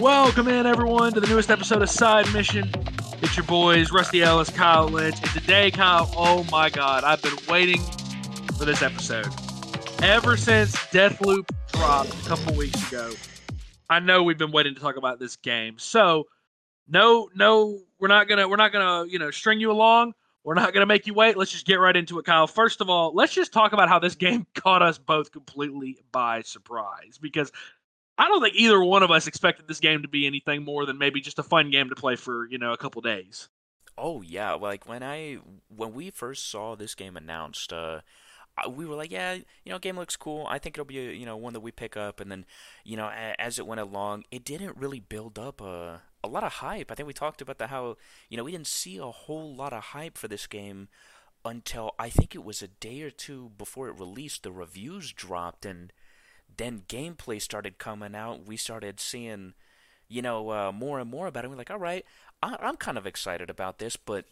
Welcome in, everyone, to the newest episode of Side Mission. It's your boys, Rusty Ellis, Kyle Lynch, and today, Kyle, oh my god, I've been waiting for this episode. Ever since Deathloop dropped a couple weeks ago, I know we've been waiting to talk about this game. So, no, we're not gonna, you know, string you along. We're not gonna make you wait. Let's just get right into it, Kyle. First of all, let's just talk about how this game caught us both completely by surprise, because I don't think either one of us expected this game to be anything more than maybe just a fun game to play for, you know, a couple days. Oh yeah, like when we first saw this game announced, we were like, yeah, you know, game looks cool. I think it'll be, you know, one that we pick up. And then, you know, as it went along, it didn't really build up a lot of hype. I think we talked about how, you know, we didn't see a whole lot of hype for this game until I think it was a day or two before it released. The reviews dropped, and then gameplay started coming out. We started seeing, you know, more and more about it. We're like, all right, I'm kind of excited about this. But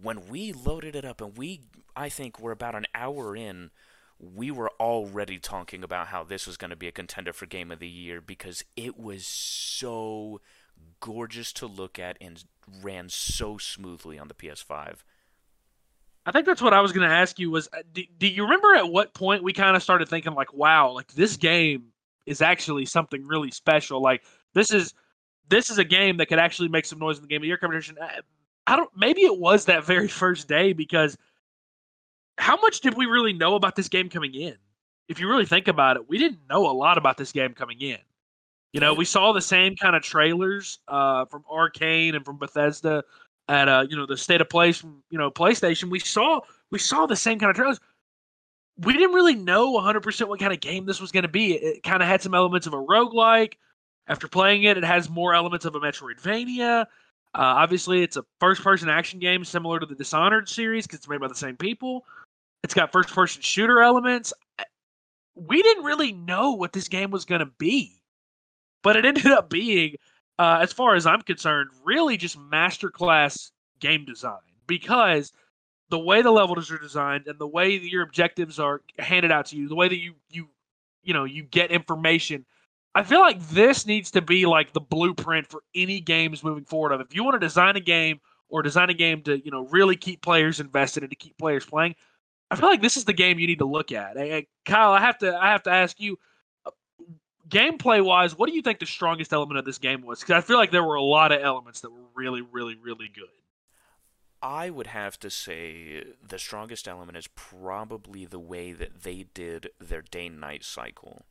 when we loaded it up, and I think we're about an hour in, we were already talking about how this was going to be a contender for Game of the Year, because it was so gorgeous to look at and ran so smoothly on the PS5. I think that's what I was going to ask you was, do you remember at what point we kind of started thinking like, wow, like this game is actually something really special. Like this is a game that could actually make some noise in the Game of the Year competition. I don't, maybe it was that very first day, because how much did we really know about this game coming in? If you really think about it, we didn't know a lot about this game coming in. You know, we saw the same kind of trailers from Arkane and from Bethesda at you know, the State of Play from, you know, PlayStation. We saw the same kind of trailers. We didn't really know 100% what kind of game this was going to be. It kind of had some elements of a roguelike. After playing it, it has more elements of a Metroidvania. Obviously, it's a first-person action game similar to the Dishonored series, because it's made by the same people. It's got first-person shooter elements. We didn't really know what this game was going to be, but it ended up being, as far as I'm concerned, really just masterclass game design, because the way the levels are designed and the way that your objectives are handed out to you, the way that you get information, I feel like this needs to be like the blueprint for any games moving forward. Of if you want to design a game to, you know, really keep players invested and to keep players playing, I feel like this is the game you need to look at. And Kyle, I have to ask you, gameplay-wise, what do you think the strongest element of this game was? Because I feel like there were a lot of elements that were really, really, really good. I would have to say the strongest element is probably the way that they did their day-night cycle.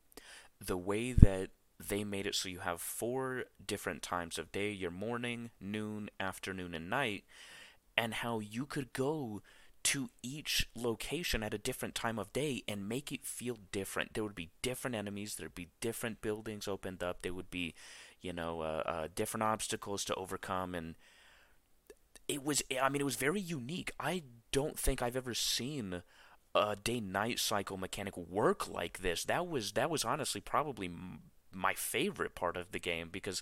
The way that they made it so you have 4 different times of day, your morning, noon, afternoon, and night, and how you could go to each location at a different time of day and make it feel different. There would be different enemies. There'd be different buildings opened up. There would be, you know, different obstacles to overcome. And it was very unique. I don't think I've ever seen a day-night cycle mechanic work like this. That was honestly probably my favorite part of the game, because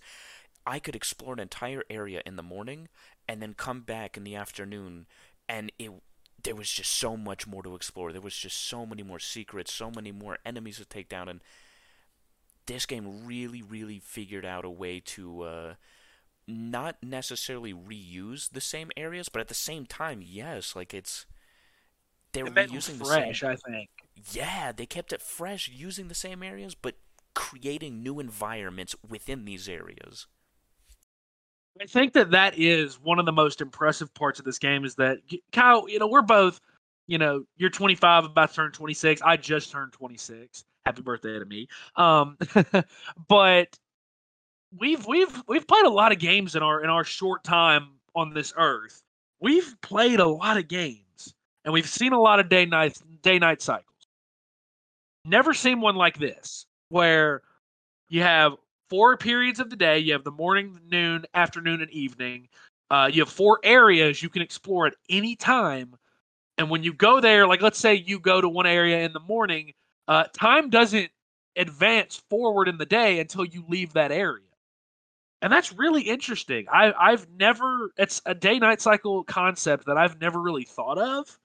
I could explore an entire area in the morning and then come back in the afternoon, and there was just so much more to explore. There was just so many more secrets, so many more enemies to take down, and this game really, really figured out a way to not necessarily reuse the same areas, but at the same time, yes, like they're reusing the same. Fresh, I think. Yeah, they kept it fresh, using the same areas, but creating new environments within these areas. I think that is one of the most impressive parts of this game, is that, Kyle, you know, we're both, you know, you're 25, about to turn 26. I just turned 26. Happy birthday to me. But we've played a lot of games in our short time on this earth. We've played a lot of games, and we've seen a lot of day-night cycles. Never seen one like this, where you have 4 periods of the day. You have the morning, noon, afternoon, and evening. You have 4 areas you can explore at any time. And when you go there, like let's say you go to one area in the morning, time doesn't advance forward in the day until you leave that area. And that's really interesting. It's a day-night cycle concept that I've never really thought of.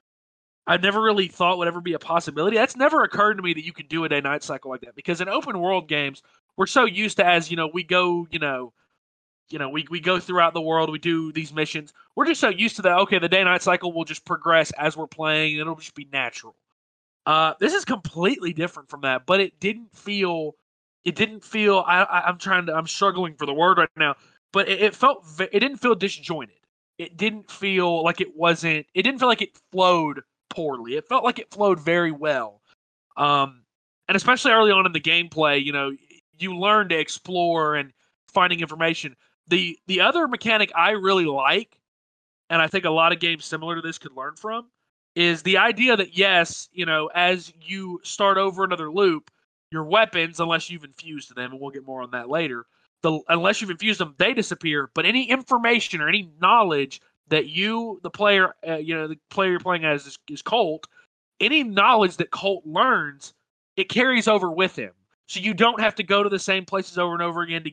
I've never really thought would ever be a possibility. That's never occurred to me that you could do a day-night cycle like that, because in open world games, we're so used to, as you know, we go, we go throughout the world, we do these missions. We're just so used to that. Okay, the day-night cycle will just progress as we're playing, and it'll just be natural. This is completely different from that, but it didn't feel. I'm struggling for the word right now, but it didn't feel disjointed. It didn't feel like it wasn't. It didn't feel like it flowed poorly. It felt like it flowed very well. And especially early on in the gameplay, you learn to explore and finding information. The other mechanic I really like, and I think a lot of games similar to this could learn from, is the idea that, yes, as you start over another loop, your weapons, unless you've infused them, and we'll get more on that later, unless you've infused them, they disappear. But any information or any knowledge that the player you're playing as is Colt, any knowledge that Colt learns, it carries over with him. So you don't have to go to the same places over and over again to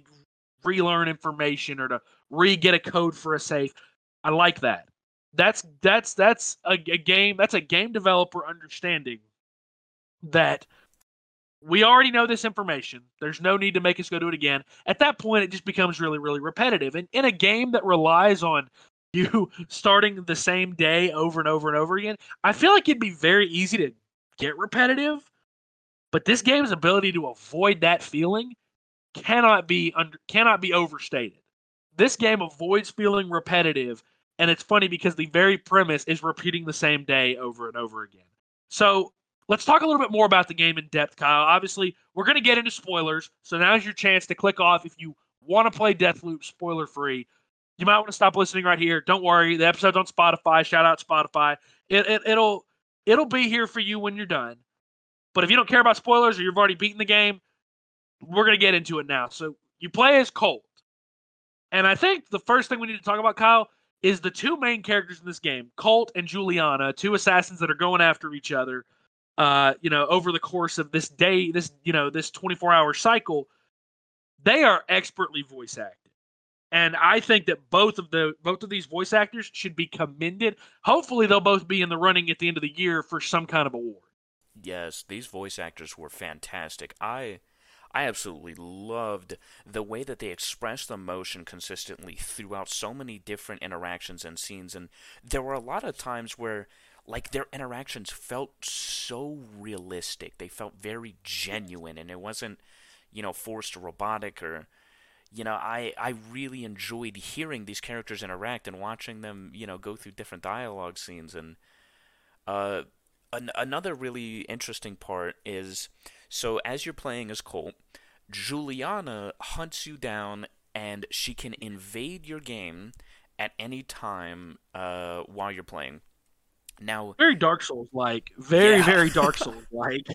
relearn information or to re-get a code for a safe. I like that. That's a game developer understanding that we already know this information. There's no need to make us go do it again. At that point, it just becomes really, really repetitive. And in a game that relies on you starting the same day over and over and over again, I feel like it'd be very easy to get repetitive. But this game's ability to avoid that feeling cannot be overstated. This game avoids feeling repetitive, and it's funny because the very premise is repeating the same day over and over again. So let's talk a little bit more about the game in depth, Kyle. Obviously, we're going to get into spoilers, so now's your chance to click off if you want to play Deathloop spoiler-free. You might want to stop listening right here. Don't worry, the episode's on Spotify. Shout out Spotify. It'll be here for you when you're done. But if you don't care about spoilers or you've already beaten the game, we're going to get into it now. So you play as Colt. And I think the first thing we need to talk about, Kyle, is the two main characters in this game, Colt and Juliana, two assassins that are going after each other, over the course of this day, this 24-hour cycle. They are expertly voice acted. And I think that both of these voice actors should be commended. Hopefully they'll both be in the running at the end of the year for some kind of award. Yes, these voice actors were fantastic. I absolutely loved the way that they expressed emotion consistently throughout so many different interactions and scenes. And there were a lot of times where, their interactions felt so realistic. They felt very genuine, and it wasn't, forced or robotic or, I really enjoyed hearing these characters interact and watching them, go through different dialogue scenes. And another really interesting part is, so as you're playing as Colt, Juliana hunts you down, and she can invade your game at any time while you're playing. Now, very Dark Souls like, very Dark Souls like.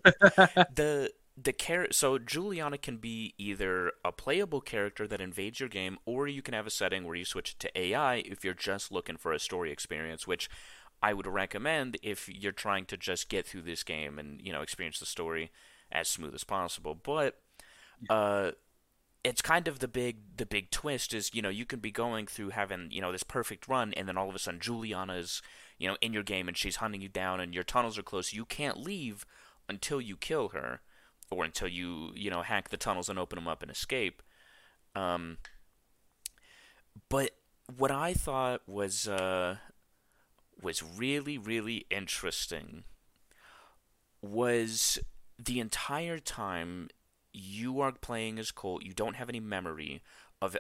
So Juliana can be either a playable character that invades your game, or you can have a setting where you switch to AI if you're just looking for a story experience, which I would recommend if you're trying to just get through this game and experience the story as smooth as possible. But it's kind of the big twist is, you can be going through having, this perfect run, and then all of a sudden Juliana's, in your game, and she's hunting you down, and your tunnels are closed. You can't leave until you kill her, or until you, hack the tunnels and open them up and escape. But what I thought was really, really interesting was the entire time you are playing as Colt, you don't have any memory of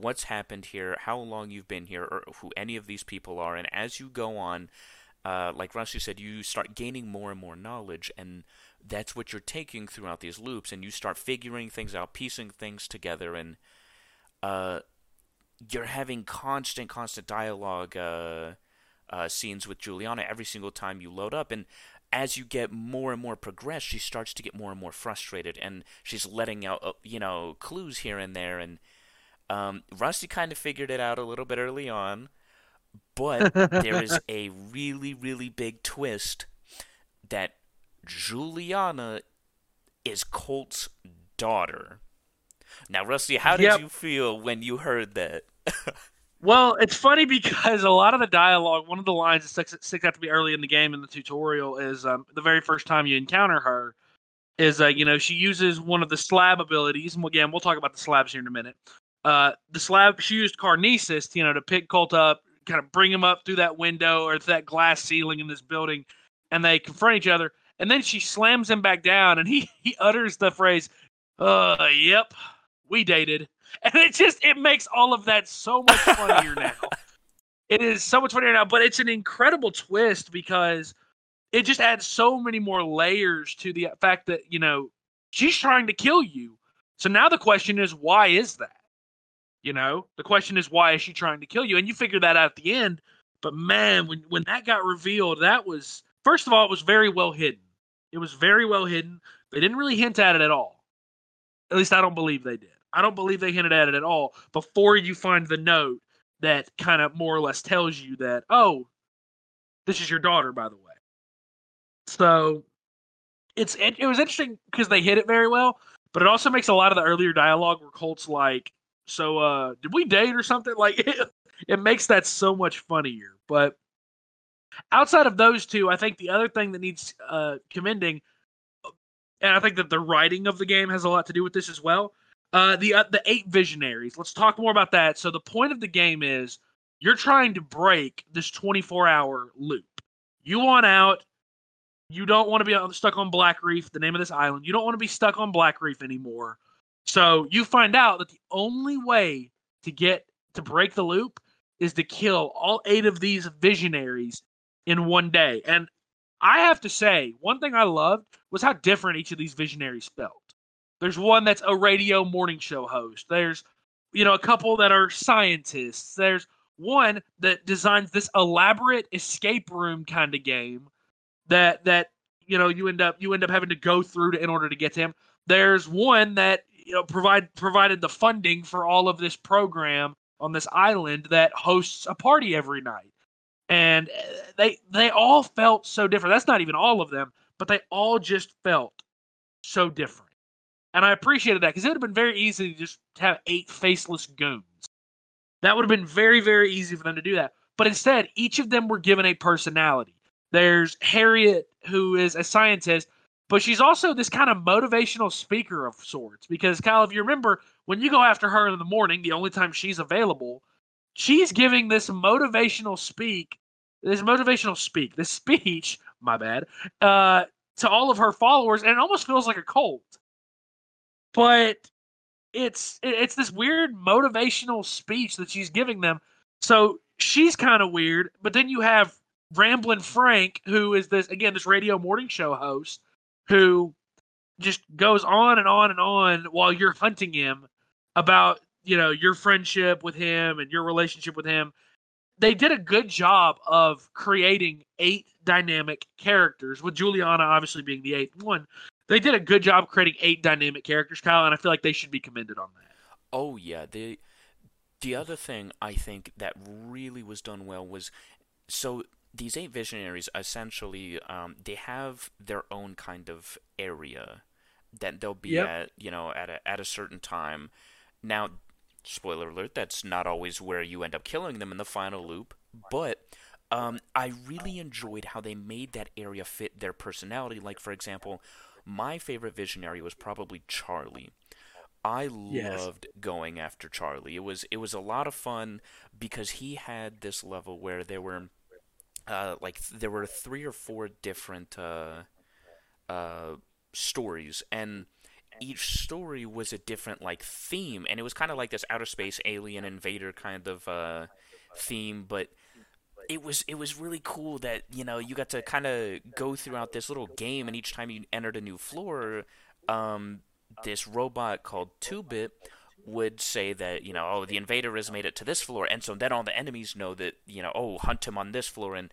what's happened here, how long you've been here, or who any of these people are. And as you go on, like Rusty said, you start gaining more and more knowledge, and that's what you're taking throughout these loops, and you start figuring things out, piecing things together, and you're having constant dialogue scenes with Juliana every single time you load up. And as you get more and more progressed, she starts to get more and more frustrated, and she's letting out, clues here and there. And Rusty kind of figured it out a little bit early on, but there is a really, really big twist that Juliana is Colt's daughter. Now, Rusty, how did you feel when you heard that? Well, it's funny because a lot of the dialogue, one of the lines that sticks out to me early in the game in the tutorial is the very first time you encounter her, is you know, she uses one of the slab abilities, and again, we'll talk about the slabs here in a minute. The slab, she used Carnesis, you know, to pick Colt up, kind of bring him up through that window or that glass ceiling in this building, and they confront each other, and then she slams him back down, and he utters the phrase, yep, we dated. And it makes all of that so much funnier now. It is so much funnier now, but it's an incredible twist because it just adds so many more layers to the fact that, you know, she's trying to kill you. So now the question is, why is that? You know, the question is, why is she trying to kill you? And you figure that out at the end. But man, when that got revealed, that was, first of all, it was very well hidden. It was very well hidden. They didn't really hint at it at all. At least I don't believe they did. I don't believe they hinted at it at all before you find the note that kind of more or less tells you that, oh, this is your daughter, by the way. So it was interesting because they hit it very well, but it also makes a lot of the earlier dialogue where Colt's like, so did we date or something? Like it makes that so much funnier. But outside of those two, I think the other thing that needs commending, and I think that the writing of the game has a lot to do with this as well, the 8 visionaries. Let's talk more about that. So the point of the game is you're trying to break this 24-hour loop. You want out. You don't want to be stuck on Black Reef, the name of this island. You don't want to be stuck on Black Reef anymore. So you find out that the only way to break the loop is to kill all 8 of these visionaries in one day. And I have to say, one thing I loved was how different each of these visionaries felt. There's one that's a radio morning show host. There's, you know, a couple that are scientists. There's one that designs this elaborate escape room kind of game that you know, you end up having to go through in order to get to him. There's one that, you know, provided the funding for all of this program on this island that hosts a party every night. And they all felt so different. That's not even all of them, but they all just felt so different. And I appreciated that because it would have been very easy to just have 8 faceless goons. That would have been very, very easy for them to do that. But instead, each of them were given a personality. There's Harriet, who is a scientist, but she's also this kind of motivational speaker of sorts. Because, Kyle, if you remember, when you go after her in the morning, the only time she's available, she's giving this speech, to all of her followers, and it almost feels like a cult. But it's this weird motivational speech that she's giving them. So she's kind of weird, but then you have Ramblin' Frank, who is this radio morning show host, who just goes on and on and on while you're hunting him about, you know, your friendship with him and your relationship with him. They did a good job of creating 8 dynamic characters, with Juliana obviously being the 8th one. They did a good job creating 8 dynamic characters, Kyle, and I feel like they should be commended on that. Oh, yeah. The other thing I think that really was done well was, so these 8 visionaries essentially, they have their own kind of area that they'll be at, you know, at a certain time. Now, spoiler alert, that's not always where you end up killing them in the final loop, but I really enjoyed how they made that area fit their personality. Like, for example, my favorite visionary was probably Charlie. I loved going after Charlie. It was a lot of fun because he had this level where there were 3 or 4 different stories, and each story was a different theme, and it was kind of like this outer space alien invader kind of theme. But it was really cool that, you know, you got to kind of go throughout this little game, and each time you entered a new floor, this robot called 2-Bit would say that, you know, oh, the invader has made it to this floor, and so then all the enemies know that, you know, oh, hunt him on this floor. And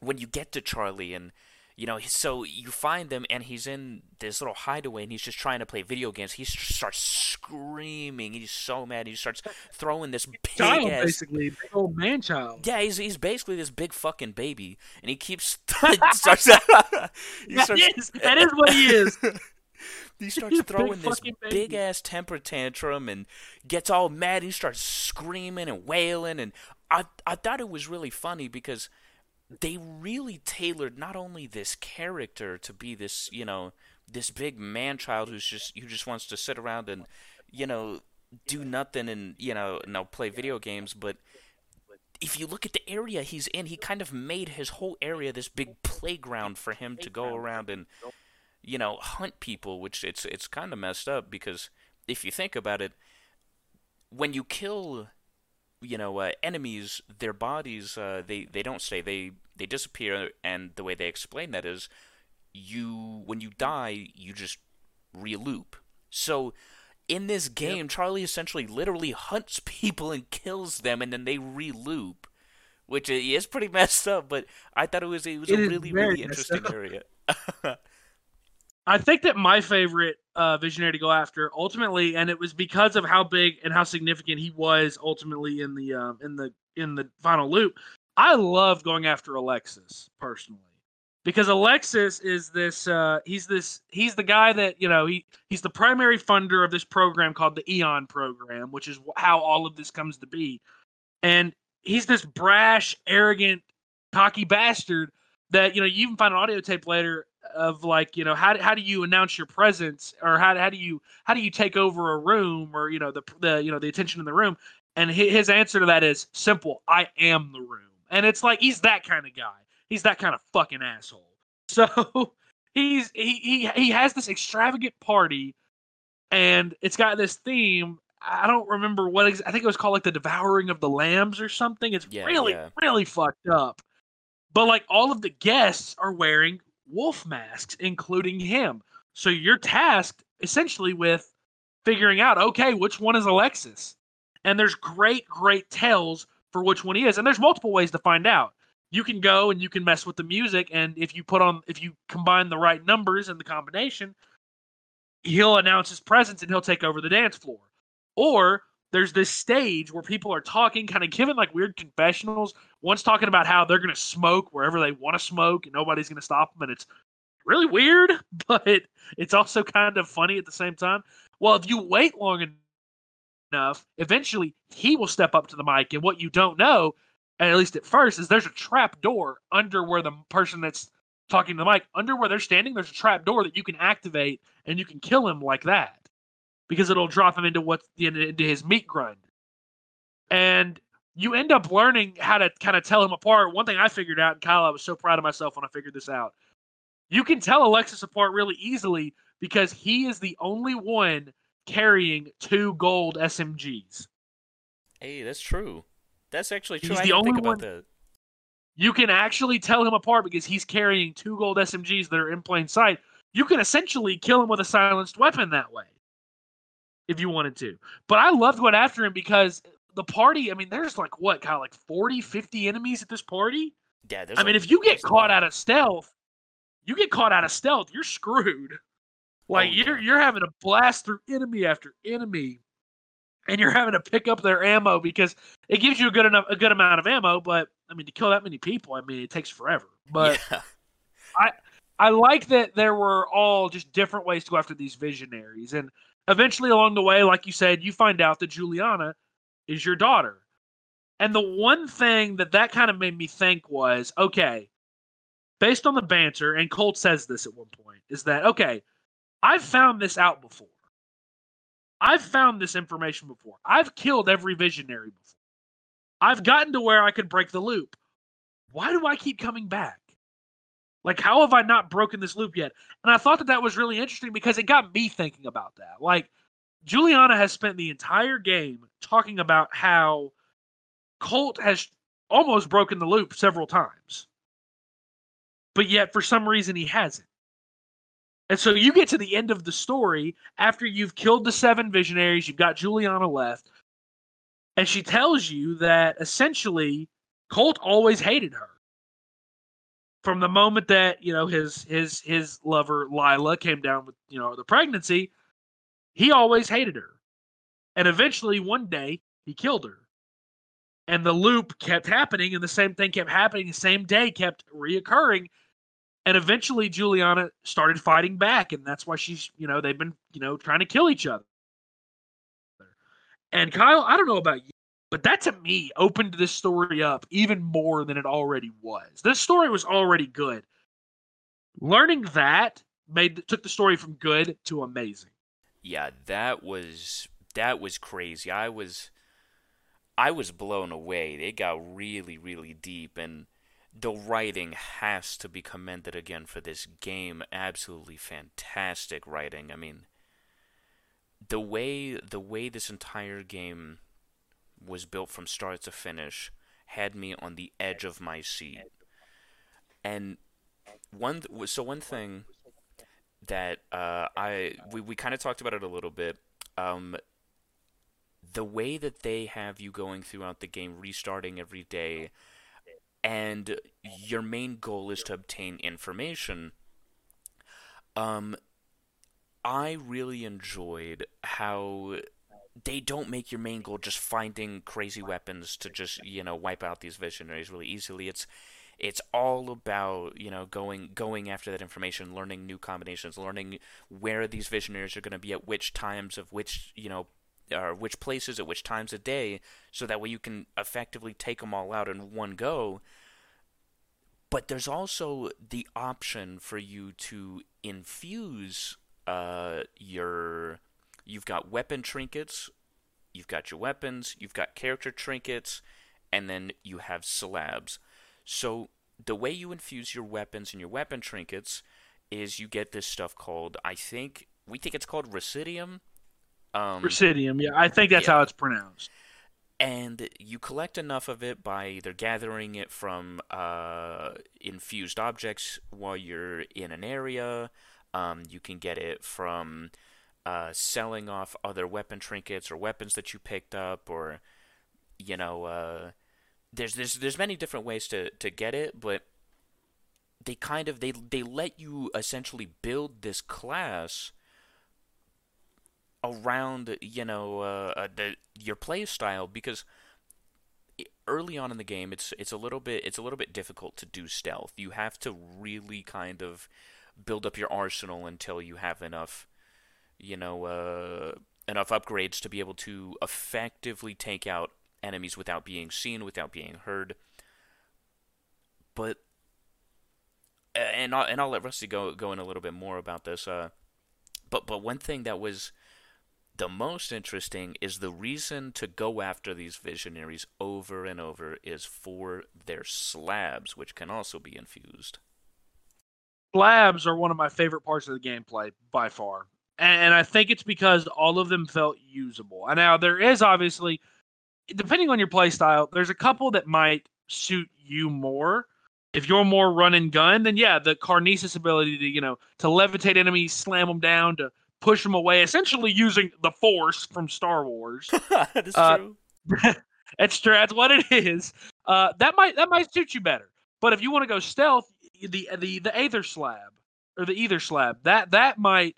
when you get to Charlie, and, you know, so you find him, and he's in this little hideaway, and he's just trying to play video games. He starts screaming. He's so mad. He starts throwing this big-ass... basically. Big old man-child. Yeah, he's basically this big fucking baby, and he keeps... That is what he is. He starts throwing this big-ass temper tantrum and gets all mad. He starts screaming and wailing, and I thought it was really funny because they really tailored not only this character to be this, you know, this big man-child who just wants to sit around and, you know, do nothing and, you know, play video games, but if you look at the area he's in, he kind of made his whole area this big playground for him to go around and, you know, hunt people, which it's kind of messed up because if you think about it, when you kill, you know, enemies, their bodies, they don't stay. They disappear, and the way they explain that is when you die, you just re-loop. So in this game, yep, Charlie essentially literally hunts people and kills them, and then they re-loop, which is pretty messed up, but I thought it was a really, really interesting area. I think that my favorite visionary to go after ultimately, and it was because of how big and how significant he was ultimately in the final loop. I love going after Alexis personally because Alexis is he's the guy that, you know, he's the primary funder of this program called the Eon Program, which is how all of this comes to be. And he's this brash, arrogant, cocky bastard that, you know, you even find an audio tape later of, like, you know, how do you announce your presence, or how do you take over a room, or, you know, the attention in the room, and his answer to that is simple: I am the room. And it's like, he's that kind of guy, he's that kind of fucking asshole. So he has this extravagant party, and it's got this theme. I don't remember what I think it was called, like the Devouring of the Lambs or something. It's really fucked up, but like all of the guests are wearing wolf masks, including him. So you're tasked essentially with figuring out, okay, which one is Alexis? And there's great tells for which one he is. And there's multiple ways to find out. You can go and you can mess with the music, and if you combine the right numbers and the combination, he'll announce his presence and he'll take over the dance floor. Or there's this stage where people are talking, kind of giving like weird confessionals. One's talking about how they're going to smoke wherever they want to smoke and nobody's going to stop them. And it's really weird, but it's also kind of funny at the same time. Well, if you wait long enough, eventually he will step up to the mic. And what you don't know, at least at first, is there's a trap door under where the person that's talking to the mic, under where they're standing, there's a trap door that you can activate and you can kill him like that, because it'll drop him into his meat grinder. And you end up learning how to kind of tell him apart. One thing I figured out, and Kyle, I was so proud of myself when I figured this out. You can tell Alexis apart really easily because he is the only one carrying 2 gold SMGs. Hey, that's true. That's actually true. He's the only one. That. You can actually tell him apart because he's carrying 2 gold SMGs that are in plain sight. You can essentially kill him with a silenced weapon that way, if you wanted to. But I loved going after him because the party, I mean, there's like what, Kyle, like 40, 50 enemies at this party? Yeah, there's, I mean, if you get caught out of stealth, you're screwed. Like, you're having to blast through enemy after enemy, and you're having to pick up their ammo because it gives you a good amount of ammo, but I mean, to kill that many people, I mean, it takes forever. But yeah. I like that there were all just different ways to go after these visionaries, and eventually along the way, like you said, you find out that Juliana is your daughter. And the one thing that kind of made me think was, okay, based on the banter, and Colt says this at one point, is that, okay, I've found this out before. I've found this information before. I've killed every visionary before. I've gotten to where I could break the loop. Why do I keep coming back? Like, how have I not broken this loop yet? And I thought that was really interesting because it got me thinking about that. Like, Juliana has spent the entire game talking about how Colt has almost broken the loop several times, but yet for some reason he hasn't. And so you get to the end of the story after you've killed the 7 visionaries, you've got Juliana left, and she tells you that essentially Colt always hated her. From the moment that, you know, his lover Lila came down with, you know, the pregnancy, he always hated her, and eventually one day he killed her, and the loop kept happening, and the same thing kept happening, the same day kept reoccurring, and eventually Juliana started fighting back, and that's why she's, you know, they've been, you know, trying to kill each other. And Kyle, I don't know about you, But that, to me, opened this story up even more than it already was. This story was already good. Learning that took the story from good to amazing. Yeah, that was crazy. I was blown away. It got really, really deep, and the writing has to be commended again for this game. Absolutely fantastic writing. I mean, the way this entire game was built from start to finish had me on the edge of my seat. And one thing that we kind of talked about it a little bit. The way that they have you going throughout the game, restarting every day, and your main goal is to obtain information. I really enjoyed how they don't make your main goal just finding crazy weapons to just, wipe out these visionaries really easily. It's all about, going after that information, learning new combinations, learning where these visionaries are going to be at which times of which, or which places at which times a day, so that way you can effectively take them all out in one go. But there's also the option for you to infuse you've got weapon trinkets, you've got your weapons, you've got character trinkets, and then you have slabs. So the way you infuse your weapons and your weapon trinkets is you get this stuff called, we think it's called Residium. Residium, yeah. I think that's how it's pronounced. And you collect enough of it by either gathering it from infused objects while you're in an area. You can get it from selling off other weapon trinkets or weapons that you picked up, or there's many different ways to get it, but they kind of they let you essentially build this class around your play style, because early on in the game it's a little bit difficult to do stealth. You have to really kind of build up your arsenal until you have enough upgrades to be able to effectively take out enemies without being seen, without being heard. But I'll let Rusty go in a little bit more about this. But one thing that was the most interesting is the reason to go after these visionaries over and over is for their slabs, which can also be infused. Slabs are one of my favorite parts of the gameplay by far. And I think it's because all of them felt usable. And now there is obviously, depending on your play style, there's a couple that might suit you more. If you're more run and gun, then yeah, the Carnesis ability to levitate enemies, slam them down, to push them away, essentially using the Force from Star Wars. That's true. That's what it is. That might suit you better. But if you want to go stealth, the Aether Slab or the Aether Slab, that might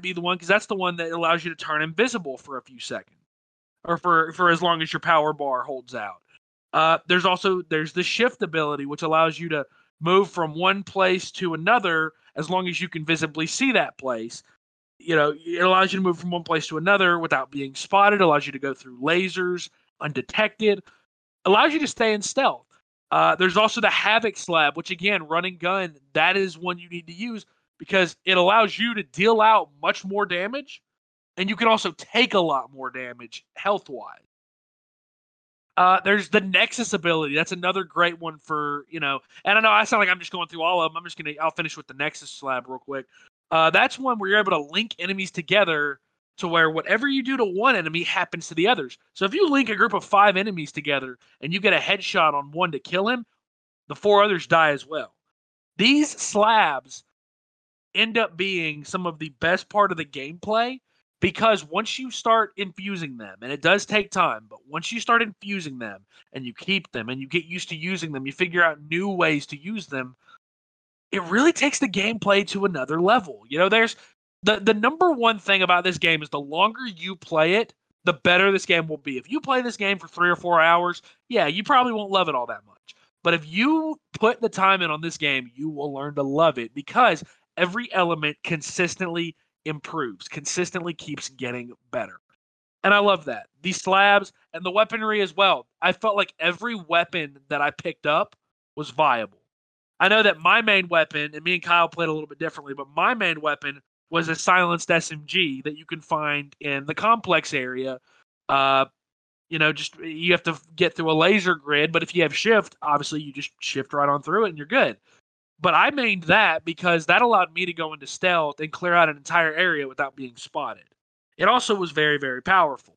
be the one, because that's the one that allows you to turn invisible for a few seconds, or for as long as your power bar holds out. There's the shift ability, which allows you to move from one place to another as long as you can visibly see that place. It allows you to move from one place to another without being spotted, allows you to go through lasers undetected, allows you to stay in stealth. There's also the Havoc Slab, which again, run and gun, that is one you need to use, because it allows you to deal out much more damage, and you can also take a lot more damage health-wise. There's the Nexus ability. That's another great one for, and I know I sound like I'm just going through all of them. I'll finish with the Nexus Slab real quick. That's one where you're able to link enemies together to where whatever you do to one enemy happens to the others. So if you link a group of 5 enemies together and you get a headshot on one to kill him, the 4 others die as well. These slabs end up being some of the best part of the gameplay, because once you start infusing them, and it does take time, but once you start infusing them and you keep them and you get used to using them, you figure out new ways to use them, it really takes the gameplay to another level. There's the number one thing about this game is the longer you play it, the better this game will be. If you play this game for 3 or 4 hours, yeah, you probably won't love it all that much. But if you put the time in on this game, you will learn to love it, because every element consistently improves, consistently keeps getting better. And I love that. These slabs and the weaponry as well. I felt like every weapon that I picked up was viable. I know that my main weapon, and me and Kyle played a little bit differently, but my main weapon was a silenced SMG that you can find in the complex area. Just you have to get through a laser grid, but if you have shift, obviously you just shift right on through it and you're good. But I mained that because that allowed me to go into stealth and clear out an entire area without being spotted. It also was very, very powerful.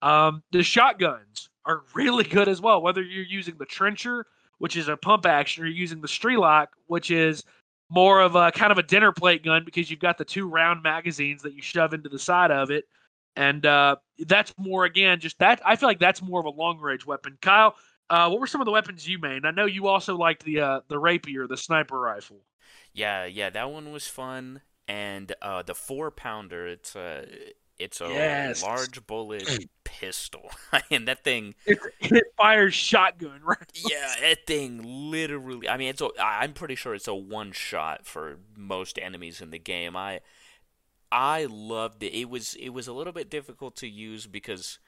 The shotguns are really good as well, whether you're using the Trencher, which is a pump action, or you're using the Strelok, which is more of a kind of a dinner plate gun because you've got the 2 round magazines that you shove into the side of it. And that's more, again, just that. I feel like that's more of a long-range weapon. Kyle, what were some of the weapons you made? I know you also liked the rapier, the sniper rifle. Yeah, that one was fun. And the 4 pounder, it's a large bullet pistol. And that thing... It fires shotgun, right? Yeah, that thing literally... I mean, I'm pretty sure it's a one-shot for most enemies in the game. I loved it. It was a little bit difficult to use because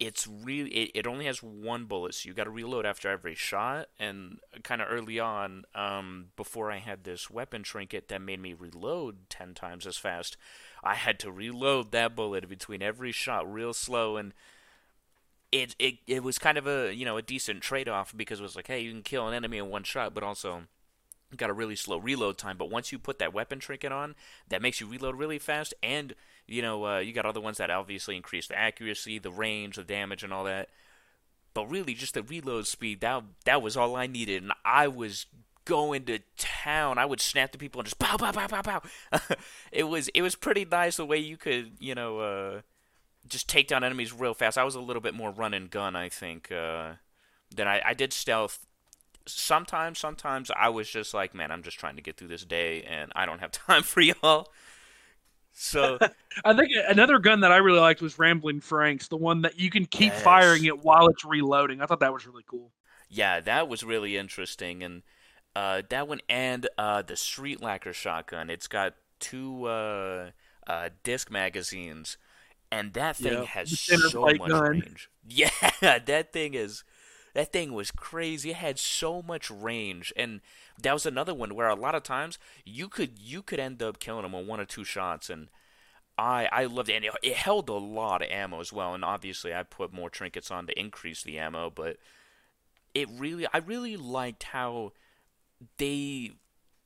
it's really it only has one bullet, so you got to reload after every shot. And kind of early on, before I had this weapon trinket that made me reload 10 times as fast, I had to reload that bullet between every shot, real slow. And it was kind of a decent trade off because it was like, hey, you can kill an enemy in one shot, but also got a really slow reload time. But once you put that weapon trinket on, that makes you reload really fast. And, you got other ones that obviously increase the accuracy, the range, the damage, and all that. But really, just the reload speed, that was all I needed. And I was going to town. I would snap to people and just pow, pow, pow, pow, pow. It was pretty nice the way you could, just take down enemies real fast. I was a little bit more run and gun, I think, than I did stealth. Sometimes I was just like, man, I'm just trying to get through this day, and I don't have time for y'all. So I think another gun that I really liked was Rambling Frank's, the one that you can keep firing it while it's reloading. I thought that was really cool. Yeah, that was really interesting, and that one and the Street Lacquer shotgun. It's got 2 disc magazines, and that thing has so much range. Yeah, that thing is. That thing was crazy. It had so much range, and that was another one where a lot of times you could end up killing them on 1 or 2 shots, and I loved it. And it held a lot of ammo as well, and obviously I put more trinkets on to increase the ammo, but I really liked how they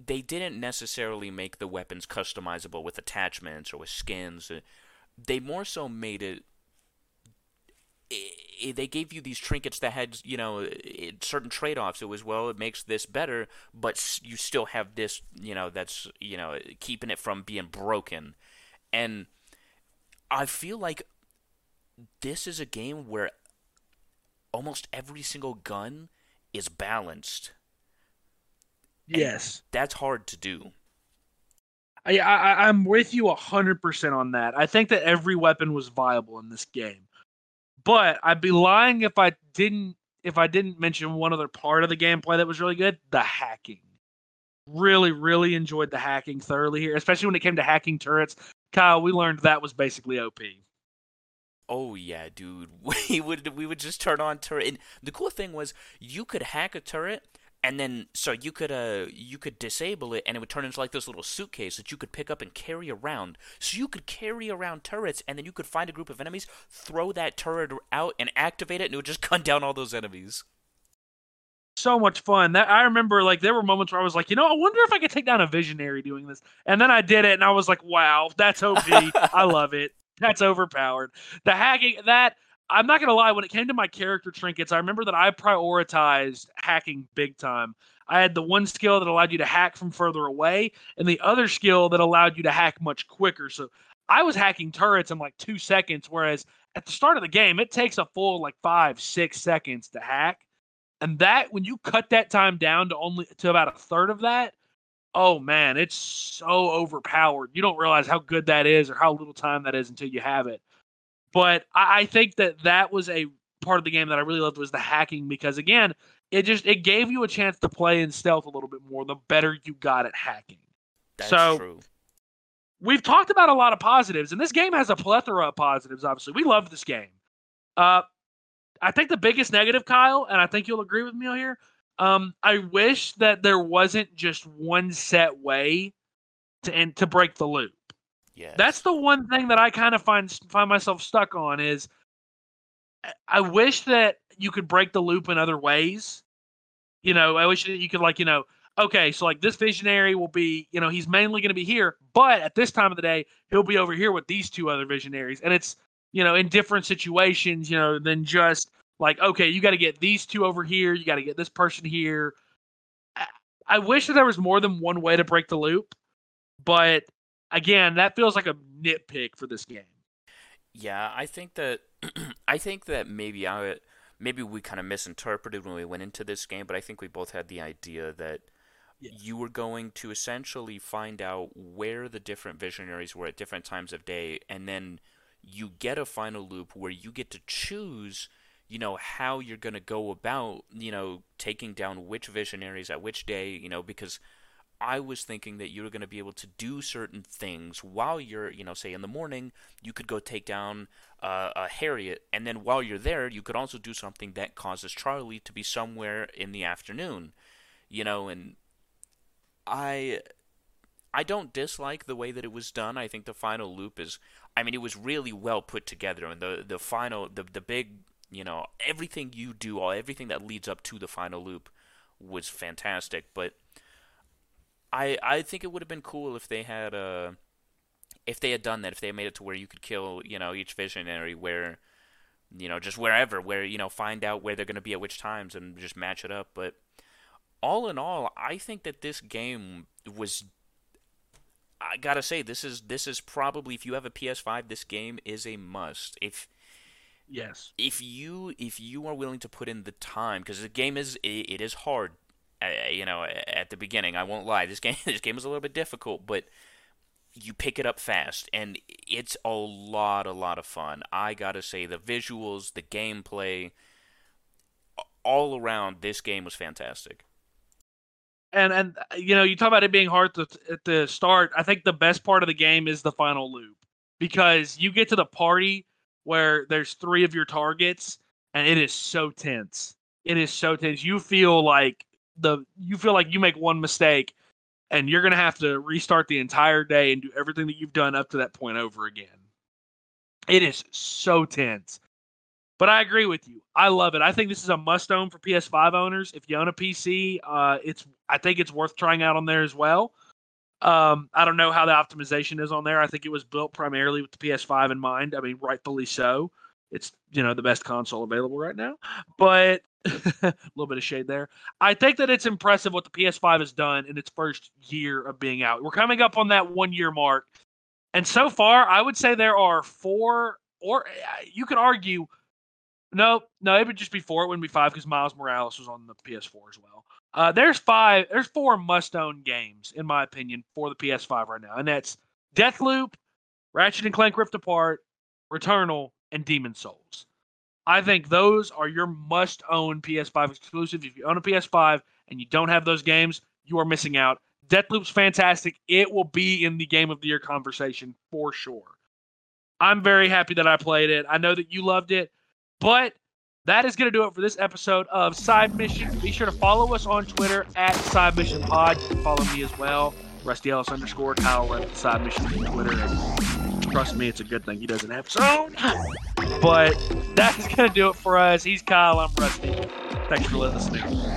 didn't necessarily make the weapons customizable with attachments or with skins. They more so made it, they gave you these trinkets that had, certain trade-offs. It was, well, it makes this better, but you still have this, that's, keeping it from being broken. And I feel like this is a game where almost every single gun is balanced. Yes. And that's hard to do. I'm with you 100% on that. I think that every weapon was viable in this game. But I'd be lying if I didn't mention one other part of the gameplay that was really good, the hacking. Really, really enjoyed the hacking thoroughly here, especially when it came to hacking turrets. Kyle, we learned that was basically OP. Oh yeah, dude. We would just turn on turret, and the cool thing was you could hack a turret, and then so you could disable it, and it would turn into like this little suitcase that you could pick up and carry around. So you could carry around turrets, and then you could find a group of enemies, throw that turret out, and activate it, and it would just gun down all those enemies. So much fun. That I remember, like, there were moments where I was like, I wonder if I could take down a visionary doing this. And then I did it, and I was like, wow, that's OP. I love it. That's overpowered. The hacking, that... I'm not going to lie, when it came to my character trinkets, I remember that I prioritized hacking big time. I had the one skill that allowed you to hack from further away, and the other skill that allowed you to hack much quicker. So I was hacking turrets in like 2 seconds, whereas at the start of the game, it takes a full like 5-6 seconds to hack. And that, when you cut that time down to only to about 1/3 of that, oh man, it's so overpowered. You don't realize how good that is or how little time that is until you have it. But I think that was a part of the game that I really loved, was the hacking, because again, it gave you a chance to play in stealth a little bit more the better you got at hacking. That's true. we've talked about a lot of positives, and this game has a plethora of positives, obviously. We love this game. I think the biggest negative, Kyle, and I think you'll agree with me here, I wish that there wasn't just one set way to break the loop. Yes. That's the one thing that I kind of find myself stuck on is I wish that you could break the loop in other ways. You know, I wish that you could, like, you know, okay, so like this visionary will be, you know, he's mainly going to be here, but at this time of the day, he'll be over here with these two other visionaries. And it's, you know, in different situations, you know, than just like, okay, you got to get these two over here. You got to get this person here. I wish that there was more than one way to break the loop, but again, that feels like a nitpick for this game. Yeah, I think that maybe we kind of misinterpreted when we went into this game, but I think we both had the idea that you were going to essentially find out where the different visionaries were at different times of day, and then you get a final loop where you get to choose, you know, how you're going to go about, you know, taking down which visionaries at which day, you know, because I was thinking that you were going to be able to do certain things while you're, you know, say in the morning, you could go take down a Harriet. And then while you're there, you could also do something that causes Charlie to be somewhere in the afternoon, you know, and I don't dislike the way that it was done. I think the final loop is, I mean, it was really well put together. And the final, the big, you know, everything you do, everything that leads up to the final loop was fantastic. But I think it would have been cool if they had done that, if they made it to where you could kill, you know, each visionary where, you know, just wherever, where, you know, find out where they're going to be at which times and just match it up. But all in all, I think that this game was, I gotta say, this is probably, if you have a PS5, this game is a must. If you are willing to put in the time, because the game is hard. You know, at the beginning, I won't lie. This game is a little bit difficult, but you pick it up fast, and it's a lot of fun. I gotta say, the visuals, the gameplay, all around, this game was fantastic. And you know, you talk about it being hard at the start. I think the best part of the game is the final loop, because you get to the party where there's three of your targets, and it is so tense. It is so tense. You feel like you make one mistake and you're going to have to restart the entire day and do everything that you've done up to that point over again. It is so tense, but I agree with you. I love it. I think this is a must own for PS5 owners. If you own a PC, I think it's worth trying out on there as well. I don't know how the optimization is on there. I think it was built primarily with the PS5 in mind. I mean, rightfully so. It's, you know, the best console available right now, but a little bit of shade there. I think that it's impressive what the PS5 has done in its first year of being out. We're coming up on that 1 year mark. And so far, I would say there are four, or you could argue, no, it would just be four. It wouldn't be five because Miles Morales was on the PS4 as well. There's four must-own games, in my opinion, for the PS5 right now. And that's Deathloop, Ratchet & Clank Rift Apart, Returnal, and Demon Souls. I think those are your must-own PS5 exclusive. If you own a PS5 and you don't have those games, you are missing out. Deathloop's fantastic. It will be in the Game of the Year conversation for sure. I'm very happy that I played it. I know that you loved it, but that is going to do it for this episode of Side Mission. Be sure to follow us on Twitter at Side Mission Pod. You can follow me as well, Rusty Ellis _ Kyle Left, Side Mission on Twitter. Trust me, it's a good thing he doesn't have his own. But that is going to do it for us. He's Kyle. I'm Rusty. Thanks for listening.